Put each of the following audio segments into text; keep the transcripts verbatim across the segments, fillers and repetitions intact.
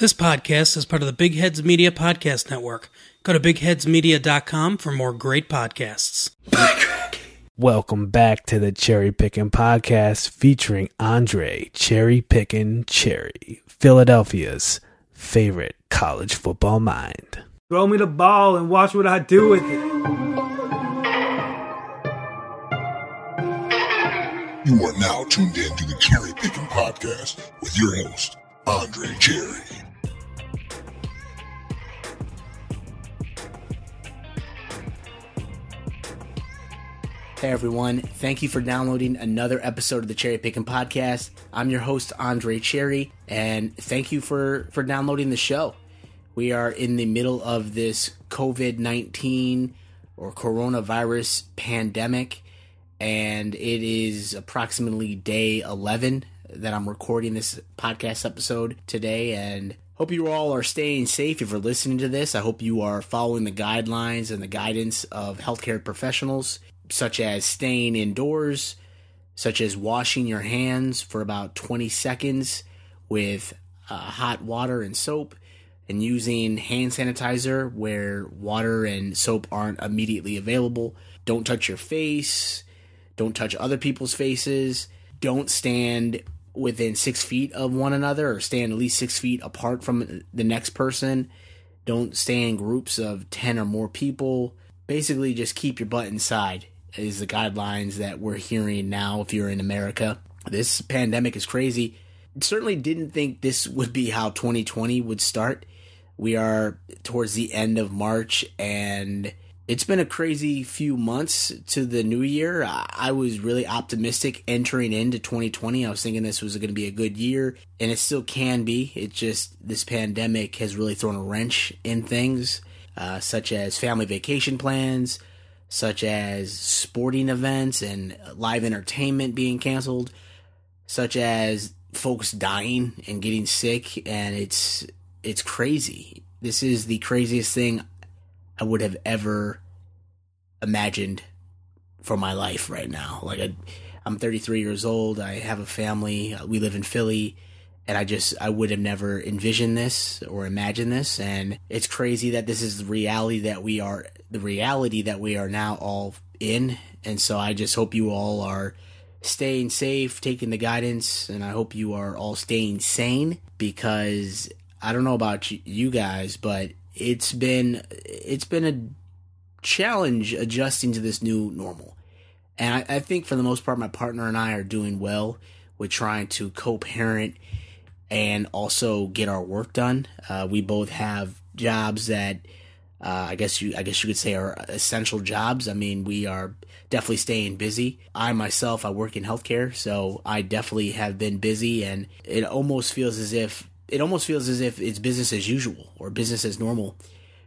This podcast is part of the Big Heads Media Podcast Network. Go to big heads media dot com for more great podcasts. Welcome back to the Cherry Pickin' Podcast featuring Andre Cherry Pickin' Cherry, Philadelphia's favorite college football mind. Throw me the ball and watch what I do with it. You are now tuned in to the Cherry Pickin' Podcast with your host, Andre Cherry. Hey everyone, thank you for downloading another episode of the Cherry Pickin' Podcast. I'm your host, Andre Cherry, and thank you for, for downloading the show. We are in the middle of this covid nineteen or coronavirus pandemic, and it is approximately day eleven that I'm recording this podcast episode today, and hope you all are staying safe. If you're listening to this, I hope you are following the guidelines and the guidance of healthcare professionals, such as staying indoors, such as washing your hands for about twenty seconds with uh, hot water and soap, and using hand sanitizer where water and soap aren't immediately available. Don't touch your face. Don't touch other people's faces. Don't stand within six feet of one another, or stand at least six feet apart from the next person. Don't stay in groups of ten or more people. Basically, just keep your butt inside is the guidelines that we're hearing now if you're in America. This pandemic is crazy. Certainly didn't think this would be how twenty twenty would start. We are towards the end of March, and it's been a crazy few months to the new year. I was really optimistic entering into twenty twenty. I was thinking this was going to be a good year, and it still can be. It's just this pandemic has really thrown a wrench in things, uh, such as family vacation plans, such as sporting events and live entertainment being canceled, such as folks dying and getting sick, and it's it's crazy. This is the craziest thing I would have ever imagined for my life right now. Like I, I'm thirty-three years old. I have a family. We live in Philly, and I just I would have never envisioned this or imagined this. And it's crazy that this is the reality that we are the reality that we are now all in. And so I just hope you all are staying safe, taking the guidance, and I hope you are all staying sane, because I don't know about you guys, but It's been it's been a challenge adjusting to this new normal. And I, I think for the most part, my partner and I are doing well with trying to co-parent and also get our work done. Uh, we both have jobs that uh, I guess you I guess you could say are essential jobs. I mean, we are definitely staying busy. I myself, I work in healthcare, so I definitely have been busy, and it almost feels as if It almost feels as if it's business as usual or business as normal,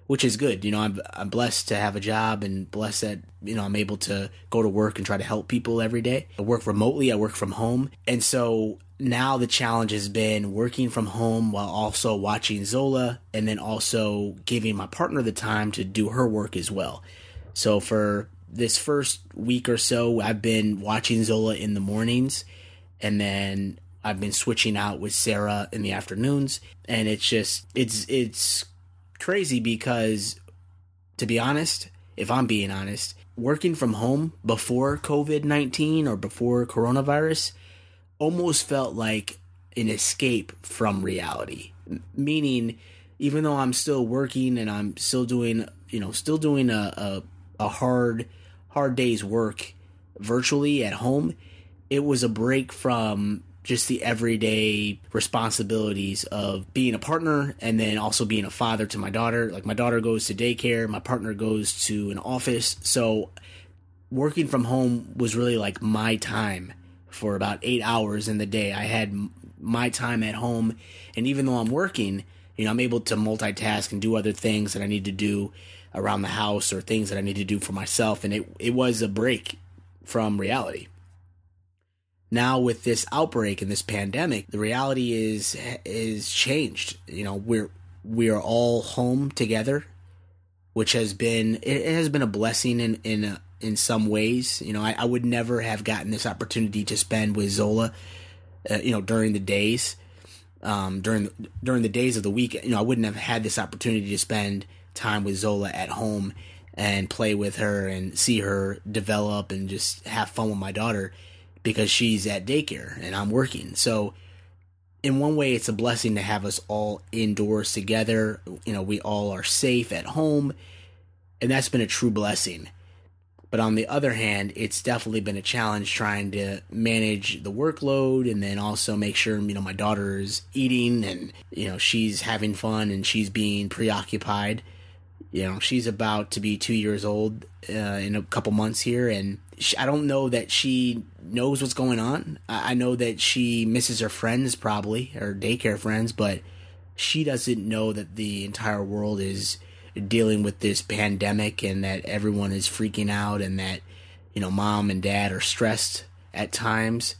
which is good. You know, I'm I'm blessed to have a job, and blessed that, you know, I'm able to go to work and try to help people every day. I work remotely. I work from home. And so now the challenge has been working from home while also watching Zola, and then also giving my partner the time to do her work as well. So for this first week or so, I've been watching Zola in the mornings, and then I've been switching out with Sarah in the afternoons, and it's just, it's it's crazy because, to be honest, if I'm being honest, working from home before covid nineteen or before coronavirus almost felt like an escape from reality. Meaning, even though I'm still working and I'm still doing, you know, still doing a, a, a hard, hard day's work virtually at home, it was a break from just the everyday responsibilities of being a partner, and then also being a father to my daughter. Like, my daughter goes to daycare, my partner goes to an office. So working from home was really like my time for about eight hours in the day. I had my time at home, and even though I'm working, you know, I'm able to multitask and do other things that I need to do around the house, or things that I need to do for myself. And it, it was a break from reality. Now with this outbreak and this pandemic, the reality is is changed. You know, we're we are all home together, which has been it has been a blessing in in uh, in some ways. You know, I, I would never have gotten this opportunity to spend with Zola, uh, you know, during the days, um, during during the days of the week, you know, I wouldn't have had this opportunity to spend time with Zola at home and play with her and see her develop and just have fun with my daughter, because she's at daycare and I'm working. So in one way, it's a blessing to have us all indoors together. You know, we all are safe at home, and that's been a true blessing. But on the other hand, it's definitely been a challenge trying to manage the workload and then also make sure, you know, my daughter is eating and, you know, she's having fun and she's being preoccupied. You know, she's about to be two years old uh, in a couple months here, and she, I don't know that she knows what's going on. I, I know that she misses her friends probably, her daycare friends, but she doesn't know that the entire world is dealing with this pandemic and that everyone is freaking out and that, you know, mom and dad are stressed at times.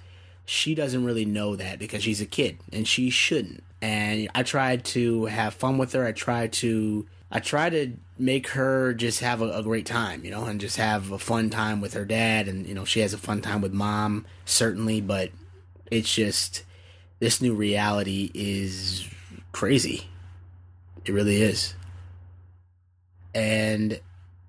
She doesn't really know that because she's a kid and she shouldn't. And I tried to have fun with her. I tried to, I tried to make her just have a, a great time, you know, and just have a fun time with her dad. And, you know, she has a fun time with mom, certainly, but it's just, this new reality is crazy. It really is. And,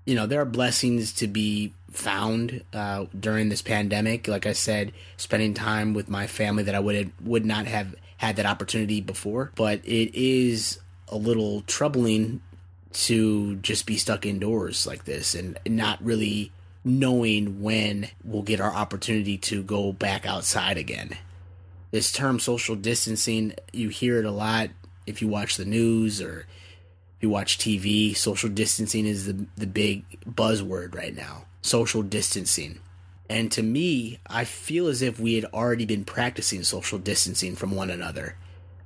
you know, there are blessings to be found uh, during this pandemic. Like I said, spending time with my family that I would would not have had that opportunity before. But it is a little troubling to just be stuck indoors like this and not really knowing when we'll get our opportunity to go back outside again. This term social distancing, you hear it a lot if you watch the news or you watch T V. Social distancing is the the big buzzword right now. Social distancing. And to me, I feel as if we had already been practicing social distancing from one another.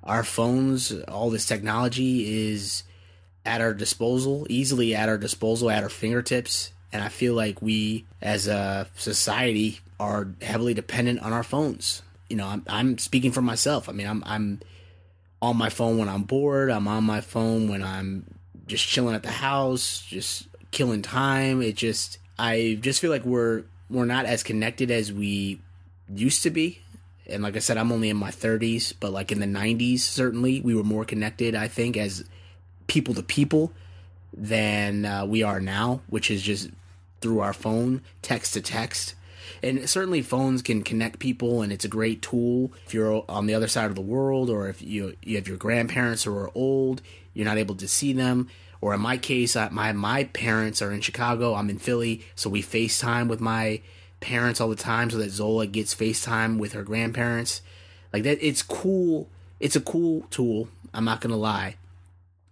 Our phones, all this technology is at our disposal, easily at our disposal, at our fingertips. And I feel like we as a society are heavily dependent on our phones. You know, I'm, I'm speaking for myself. I mean, I'm I'm on my phone when I'm bored. I'm on my phone when I'm just chilling at the house, just killing time. It just, I just feel like we're we're not as connected as we used to be. And like I said, I'm only in my thirties, but like in the nineties, certainly we were more connected, I think, as people to people than uh, we are now, which is just through our phone, text to text. And certainly phones can connect people, and it's a great tool. If you're on the other side of the world, or if you you have your grandparents who are old, you're not able to see them. Or in my case, I, my, my parents are in Chicago. I'm in Philly, so we FaceTime with my parents all the time so that Zola gets FaceTime with her grandparents. Like that, it's cool. It's a cool tool. I'm not going to lie.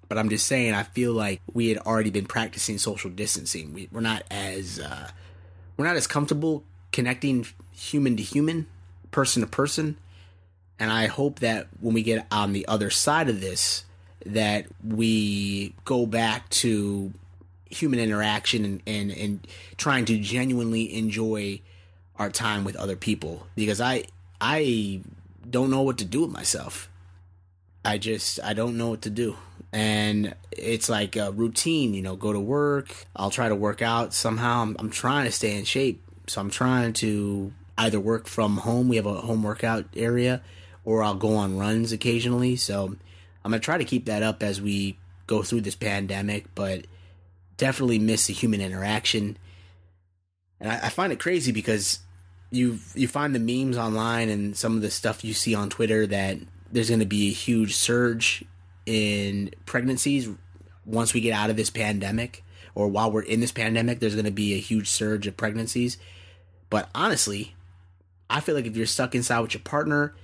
But I'm just saying I feel like we had already been practicing social distancing. We, we're not as uh, we're not as comfortable connecting human to human, person to person. And I hope that when we get on the other side of this, that we go back to human interaction and, and, and trying to genuinely enjoy our time with other people. Because I I don't know what to do with myself. I just, I don't know what to do. And it's like a routine, you know, go to work. I'll try to work out somehow. I'm, I'm trying to stay in shape. So I'm trying to either work from home, we have a home workout area, or I'll go on runs occasionally. So I'm going to try to keep that up as we go through this pandemic, but definitely miss the human interaction. And I, I find it crazy because you you find the memes online and some of the stuff you see on Twitter that there's going to be a huge surge in pregnancies once we get out of this pandemic. Or while we're in this pandemic, there's going to be a huge surge of pregnancies. But honestly, I feel like if you're stuck inside with your partner,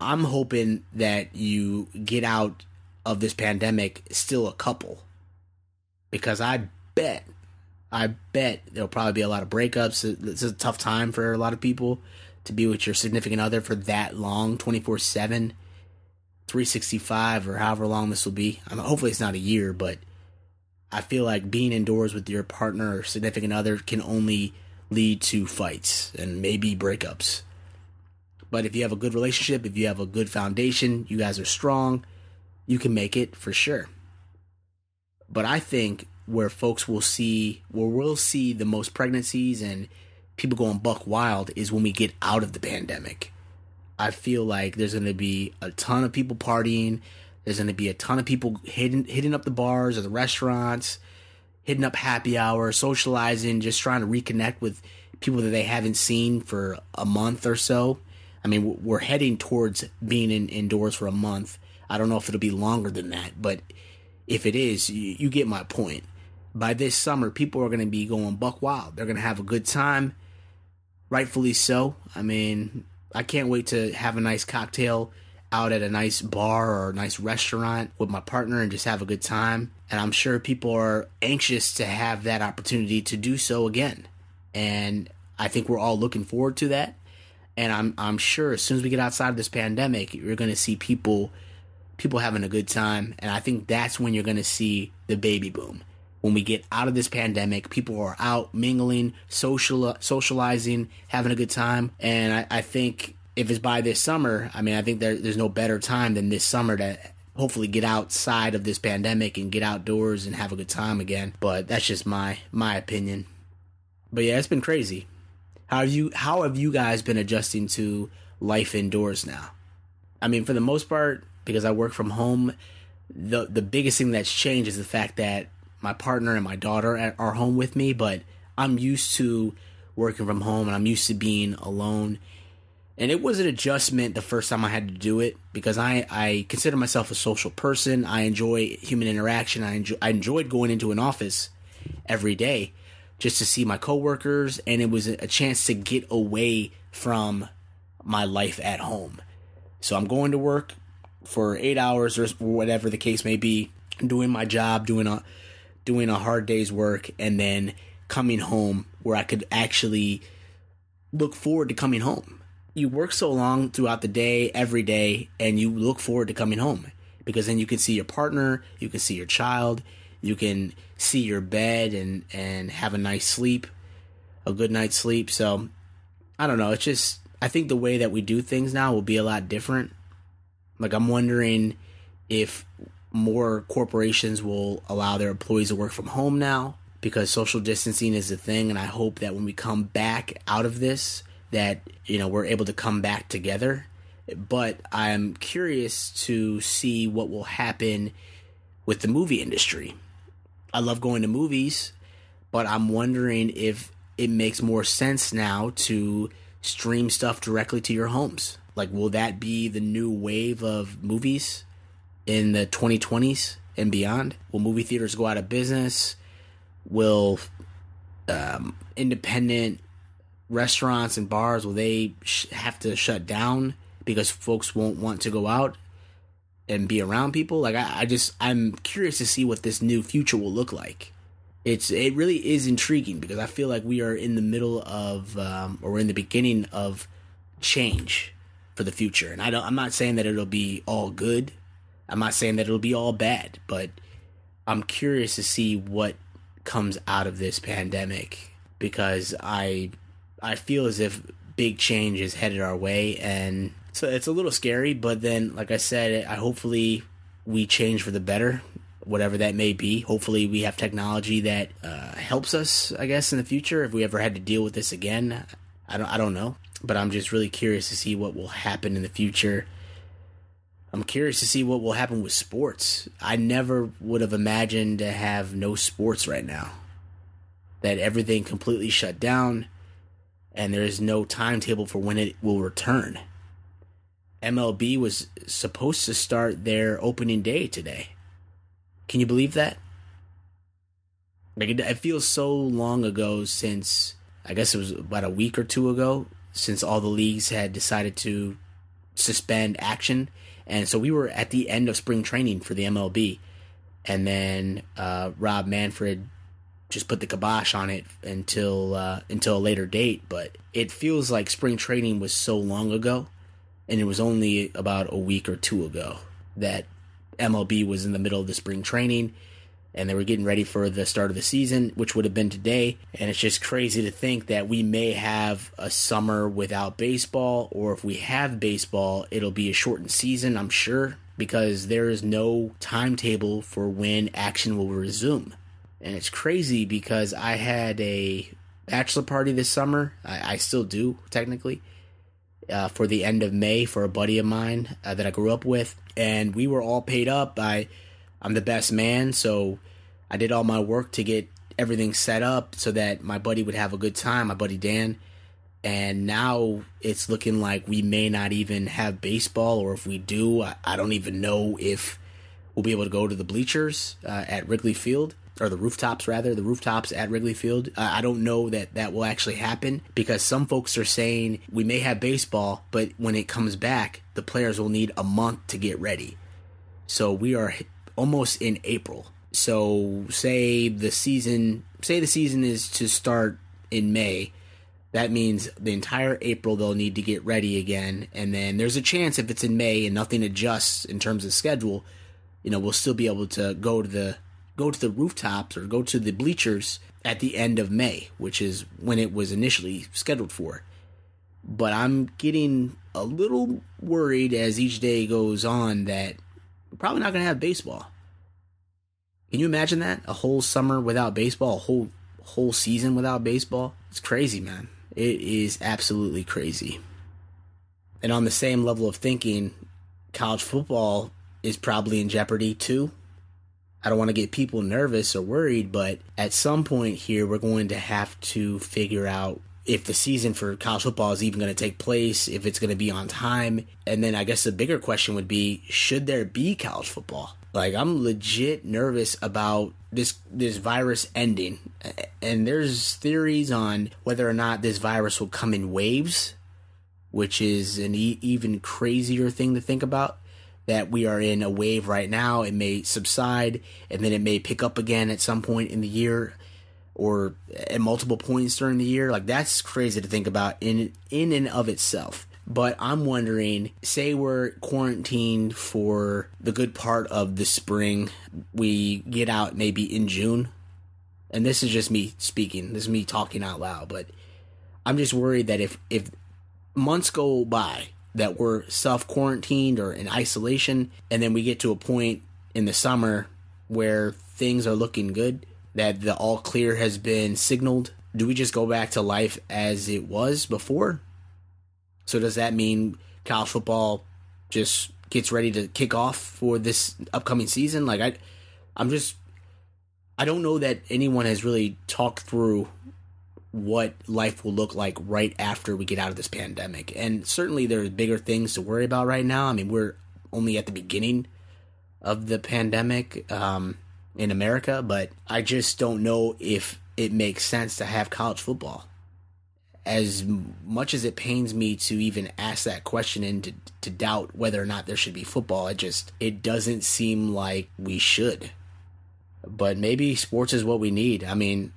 I'm hoping that you get out of this pandemic still a couple. Because I bet, I bet there'll probably be a lot of breakups. It's a tough time for a lot of people to be with your significant other for that long, twenty-four seven, three sixty-five, or however long this will be. I mean, hopefully it's not a year, but I feel like being indoors with your partner or significant other can only lead to fights and maybe breakups. But if you have a good relationship, if you have a good foundation, you guys are strong, you can make it for sure. But I think where folks will see, where we'll see the most pregnancies and people going buck wild is when we get out of the pandemic. I feel like there's going to be a ton of people partying. There's going to be a ton of people hitting, hitting up the bars or the restaurants, hitting up happy hour, socializing, just trying to reconnect with people that they haven't seen for a month or so. I mean, we're heading towards being in, indoors for a month. I don't know if it'll be longer than that, but if it is, you, you get my point. By this summer, people are going to be going buck wild. They're going to have a good time, rightfully so. I mean, I can't wait to have a nice cocktail out at a nice bar or a nice restaurant with my partner and just have a good time. And I'm sure people are anxious to have that opportunity to do so again. And I think we're all looking forward to that. And I'm I'm sure as soon as we get outside of this pandemic, you're going to see people people having a good time. And I think that's when you're going to see the baby boom. When we get out of this pandemic, people are out mingling, social socializing, having a good time. And I, I think if it's by this summer, I mean, I think there, there's no better time than this summer to hopefully get outside of this pandemic and get outdoors and have a good time again. But that's just my my opinion. But yeah, it's been crazy. How have you how have you guys been adjusting to life indoors now? I mean, for the most part, because I work from home, the the biggest thing that's changed is the fact that my partner and my daughter are home with me, but I'm used to working from home and I'm used to being alone. And it was an adjustment the first time I had to do it because I, I consider myself a social person. I enjoy human interaction. I, enjoy, I enjoyed going into an office every day just to see my coworkers, and it was a chance to get away from my life at home. So I'm going to work for eight hours or whatever the case may be, doing my job, doing a doing a hard day's work, and then coming home where I could actually look forward to coming home. You work so long throughout the day, every day, and you look forward to coming home because then you can see your partner, you can see your child, you can see your bed and, and have a nice sleep, a good night's sleep. So I don't know. It's just, I think the way that we do things now will be a lot different. Like, I'm wondering if more corporations will allow their employees to work from home now because social distancing is a thing, and I hope that when we come back out of this that, you know, we're able to come back together. But I'm curious to see what will happen with the movie industry. I love going to movies, but I'm wondering if it makes more sense now to stream stuff directly to your homes. Like, will that be the new wave of movies in the twenty twenties and beyond? Will movie theaters go out of business? Will um, independent restaurants and bars, will they sh- have to shut down because folks won't want to go out and be around people? Like, I, I just, I'm curious to see what this new future will look like. It's It really is intriguing because I feel like we are in the middle of, um, or we're in the beginning of change for the future. And I don't, I'm not saying that it'll be all good. I'm not saying that it'll be all bad, but I'm curious to see what comes out of this pandemic because I I feel as if big change is headed our way, and so it's a little scary, but then, like I said, I hopefully we change for the better, whatever that may be. Hopefully we have technology that uh, helps us, I guess, in the future if we ever had to deal with this again. I don't I don't know, but I'm just really curious to see what will happen in the future. I'm curious to see what will happen with sports. I never would have imagined to have no sports right now. That everything completely shut down and there is no timetable for when it will return. M L B was supposed to start their opening day today. Can you believe that? Like, it, it feels so long ago since, I guess it was about a week or two ago, since all the leagues had decided to suspend action. And so we were at the end of spring training for the M L B, and then uh, Rob Manfred just put the kibosh on it until uh, until a later date. But it feels like spring training was so long ago, and it was only about a week or two ago that M L B was in the middle of the spring training, and they were getting ready for the start of the season, which would have been today. And it's just crazy to think that we may have a summer without baseball, or if we have baseball, it'll be a shortened season, I'm sure, because there is no timetable for when action will resume. And it's crazy because I had a bachelor party this summer. I, I still do, technically. uh, for the end of May for a buddy of mine uh, that I grew up with. And we were all paid up. I, I'm the best man, so I did all my work to get everything set up so that my buddy would have a good time, my buddy Dan. And now it's looking like we may not even have baseball, or if we do, I, I don't even know if we'll be able to go to the bleachers uh, at Wrigley Field, or the rooftops rather, the rooftops at Wrigley Field. Uh, I don't know that that will actually happen, because some folks are saying we may have baseball, but when it comes back, the players will need a month to get ready. So we are almost in April. So say the season, say the season is to start in May. That means the entire April they'll need to get ready again, and then there's a chance if it's in May and nothing adjusts in terms of schedule, you know, we'll still be able to go to the go to the rooftops or go to the bleachers at the end of May, which is when it was initially scheduled for. But I'm getting a little worried as each day goes on that we're probably not going to have baseball. Can you imagine that? A whole summer without baseball, a whole whole season without baseball? It's crazy, man. It is absolutely crazy. And on the same level of thinking, college football is probably in jeopardy too. I don't want to get people nervous or worried, but at some point here, we're going to have to figure out if the season for college football is even going to take place, if it's going to be on time. And then I guess the bigger question would be, should there be college football? Like, I'm legit nervous about this this virus ending. And there's theories on whether or not this virus will come in waves, which is an e- even crazier thing to think about, that we are in a wave right now. It may subside, and then it may pick up again at some point in the year or at multiple points during the year. Like, that's crazy to think about in in and of itself. But I'm wondering, say we're quarantined for the good part of the spring. We get out maybe in June. And this is just me speaking. This is me talking out loud. But I'm just worried that if, if months go by that we're self-quarantined or in isolation, and then we get to a point in the summer where things are looking good, that the all clear has been signaled, do we just go back to life as it was before? So does that mean college football just gets ready to kick off for this upcoming season? Like, I, I'm just, I don't know that anyone has really talked through what life will look like right after we get out of this pandemic. And certainly there are bigger things to worry about right now. I mean, we're only at the beginning of the pandemic um, in America, but I just don't know if it makes sense to have college football. As much as it pains me to even ask that question and to, to doubt whether or not there should be football, it just, it doesn't seem like we should. But maybe sports is what we need. I mean,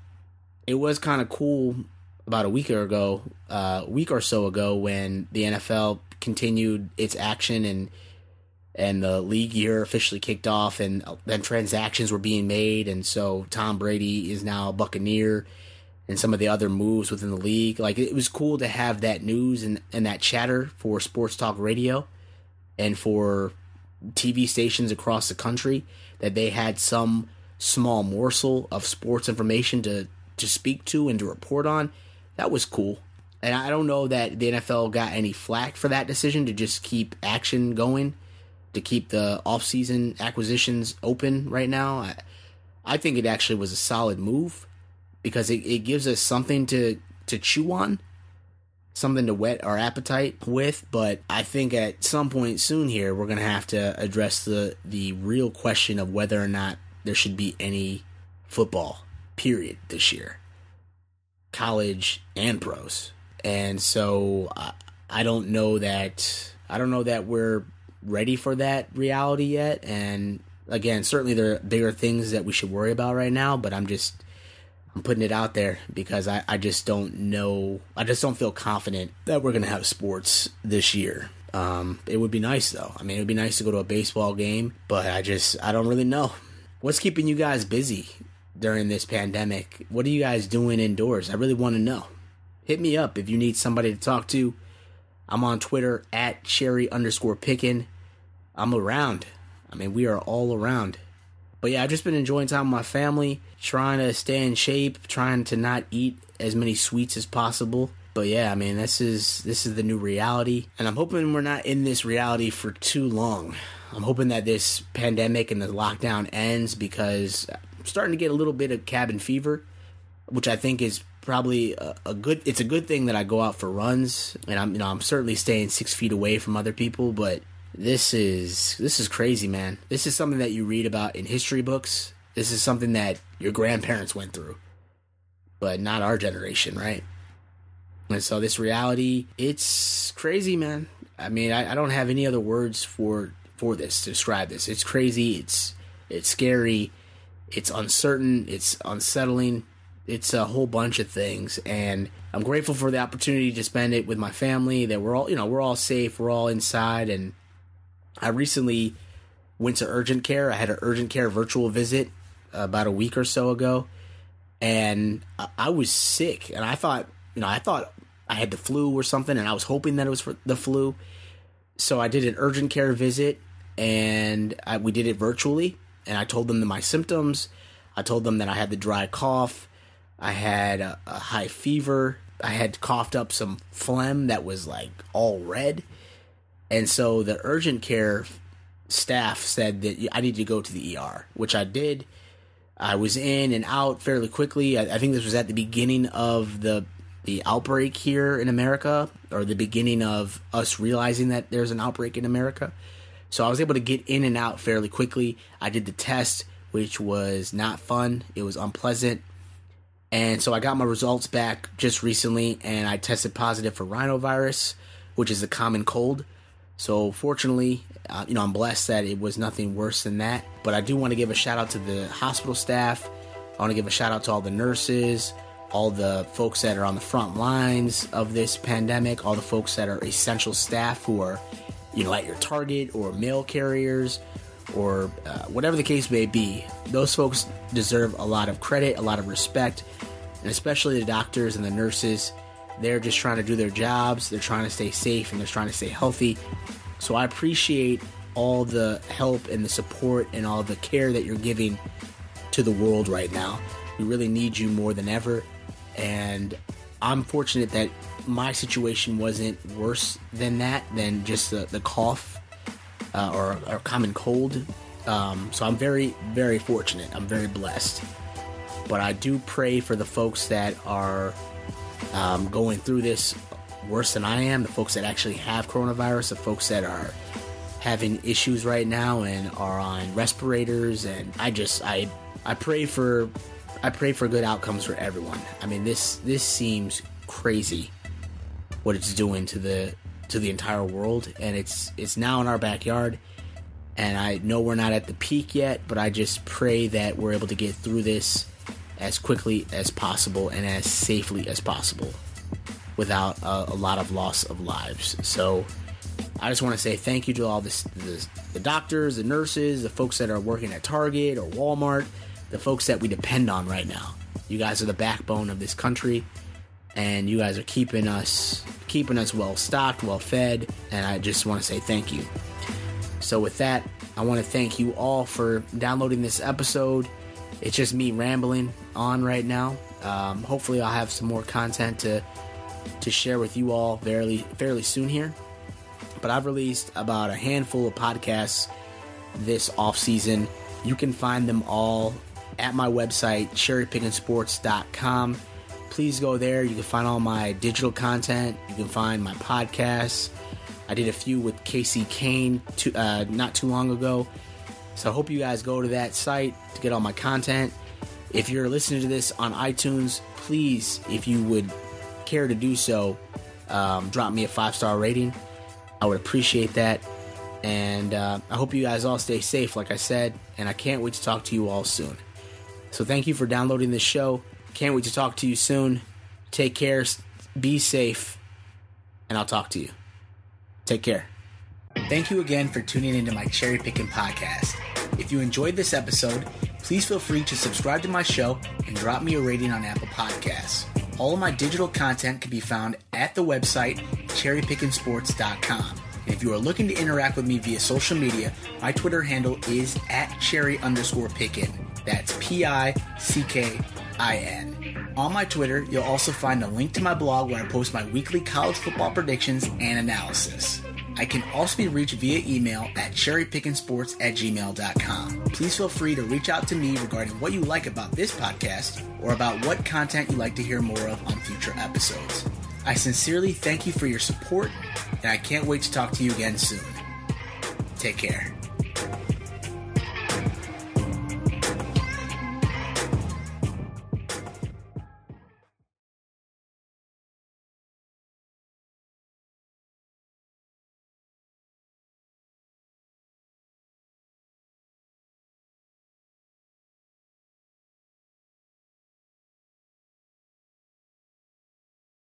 it was kind of cool about a week ago, uh, week or so ago, when the N F L continued its action and and the league year officially kicked off, and then transactions were being made, and so Tom Brady is now a Buccaneer. And some of the other moves within the league. Like, it was cool to have that news and, and that chatter for sports talk radio and for T V stations across the country, that they had some small morsel of sports information to, to speak to and to report on. That was cool. And I don't know that the N F L got any flack for that decision to just keep action going, to keep the offseason acquisitions open right now. I, I think it actually was a solid move, because it, it gives us something to, to chew on, something to whet our appetite with. But I think at some point soon here, we're going to have to address the, the real question of whether or not there should be any football, period, this year. College and pros. And so I, I don't know that I don't know that we're ready for that reality yet. And again, certainly there are bigger things that we should worry about right now, but I'm just... I'm putting it out there because I, I just don't know. I just don't feel confident that we're going to have sports this year. Um, it would be nice, though. I mean, it would be nice to go to a baseball game, but I just, I don't really know. What's keeping you guys busy during this pandemic? What are you guys doing indoors? I really want to know. Hit me up if you need somebody to talk to. I'm on Twitter at cherry underscore pickin'. I'm around. I mean, we are all around. But yeah, I've just been enjoying time with my family, trying to stay in shape, trying to not eat as many sweets as possible, But yeah, I mean, this is this is the new reality, and I'm hoping we're not in this reality for too long. I'm hoping that this pandemic and the lockdown ends, because I'm starting to get a little bit of cabin fever, which I think is probably a, a good. It's a good thing that I go out for runs, and I'm you know I'm certainly staying six feet away from other people. But this is this is crazy, man. This is something that you read about in history books. This is something that your grandparents went through, but not our generation, right? And so this reality, it's crazy, man. I mean, I, I don't have any other words for for this to describe this. It's crazy. It's it's scary. It's uncertain. It's unsettling. It's a whole bunch of things, and I'm grateful for the opportunity to spend it with my family. That we're all, you know, we're all safe. We're all inside. And I recently went to urgent care. I had an urgent care virtual visit about a week or so ago, and I, I was sick, and I thought. You know, I thought I had the flu or something, and I was hoping that it was for the flu. So I did an urgent care visit, and I, we did it virtually. And I told them my symptoms. I told them that I had the dry cough. I had a, a high fever. I had coughed up some phlegm that was like all red. And so the urgent care staff said that I need to go to the E R, which I did. I was in and out fairly quickly. I, I think this was at the beginning of the the outbreak here in America, or the beginning of us realizing that there's an outbreak in America. So I was able to get in and out fairly quickly. I did the test, which was not fun. It was unpleasant. And so I got my results back just recently, and I tested positive for rhinovirus, which is a common cold. So fortunately, uh, you know, I'm blessed that it was nothing worse than that. But I do want to give a shout out to the hospital staff. I want to give a shout out to all the nurses, all the folks that are on the front lines of this pandemic, all the folks that are essential staff who are, you know, at your Target or mail carriers or uh, whatever the case may be. Those folks deserve a lot of credit, a lot of respect, and especially the doctors and the nurses. They're just trying to do their jobs. They're trying to stay safe, and they're trying to stay healthy. So I appreciate all the help and the support and all the care that you're giving to the world right now. We really need you more than ever. And I'm fortunate that my situation wasn't worse than that, than just the, the cough uh, or, or common cold. Um, so I'm very, very fortunate. I'm very blessed. But I do pray for the folks that are um, going through this worse than I am, the folks that actually have coronavirus, the folks that are having issues right now and are on respirators. And I just, I, I pray for... I pray for good outcomes for everyone. I mean, this this seems crazy what it's doing to the to the entire world, and it's it's now in our backyard. And I know we're not at the peak yet, but I just pray that we're able to get through this as quickly as possible and as safely as possible without a, a lot of loss of lives. So I just want to say thank you to all this, this, the doctors, the nurses, the folks that are working at Target or Walmart, the folks that we depend on right now. You guys are the backbone of this country, and you guys are keeping us keeping us well stocked, well fed, and I just want to say thank you. So with that, I want to thank you all for downloading this episode. It's just me rambling on right now. Um, hopefully I'll have some more content to to share with you all fairly fairly soon here. But I've released about a handful of podcasts this off season. You can find them all at my website, cherry picking sports dot com. Please go there. You can find all my digital content. You can find my podcasts. I did a few with Casey Kane too, uh, not too long ago. So I hope you guys go to that site to get all my content. If you're listening to this on iTunes, please, if you would care to do so, um, drop me a five-star rating. I would appreciate that. And uh, I hope you guys all stay safe, like I said, and I can't wait to talk to you all soon. So thank you for downloading this show. Can't wait to talk to you soon. Take care, be safe, and I'll talk to you. Take care. Thank you again for tuning into my Cherry Pickin' Podcast. If you enjoyed this episode, please feel free to subscribe to my show and drop me a rating on Apple Podcasts. All of my digital content can be found at the website, cherry picking sports dot com. And if you are looking to interact with me via social media, my Twitter handle is at cherry underscore pickin. That's P I C K I N. On my Twitter, you'll also find a link to my blog where I post my weekly college football predictions and analysis. I can also be reached via email at cherry picking sports at gmail dot com. Please feel free to reach out to me regarding what you like about this podcast or about what content you'd like to hear more of on future episodes. I sincerely thank you for your support, and I can't wait to talk to you again soon. Take care.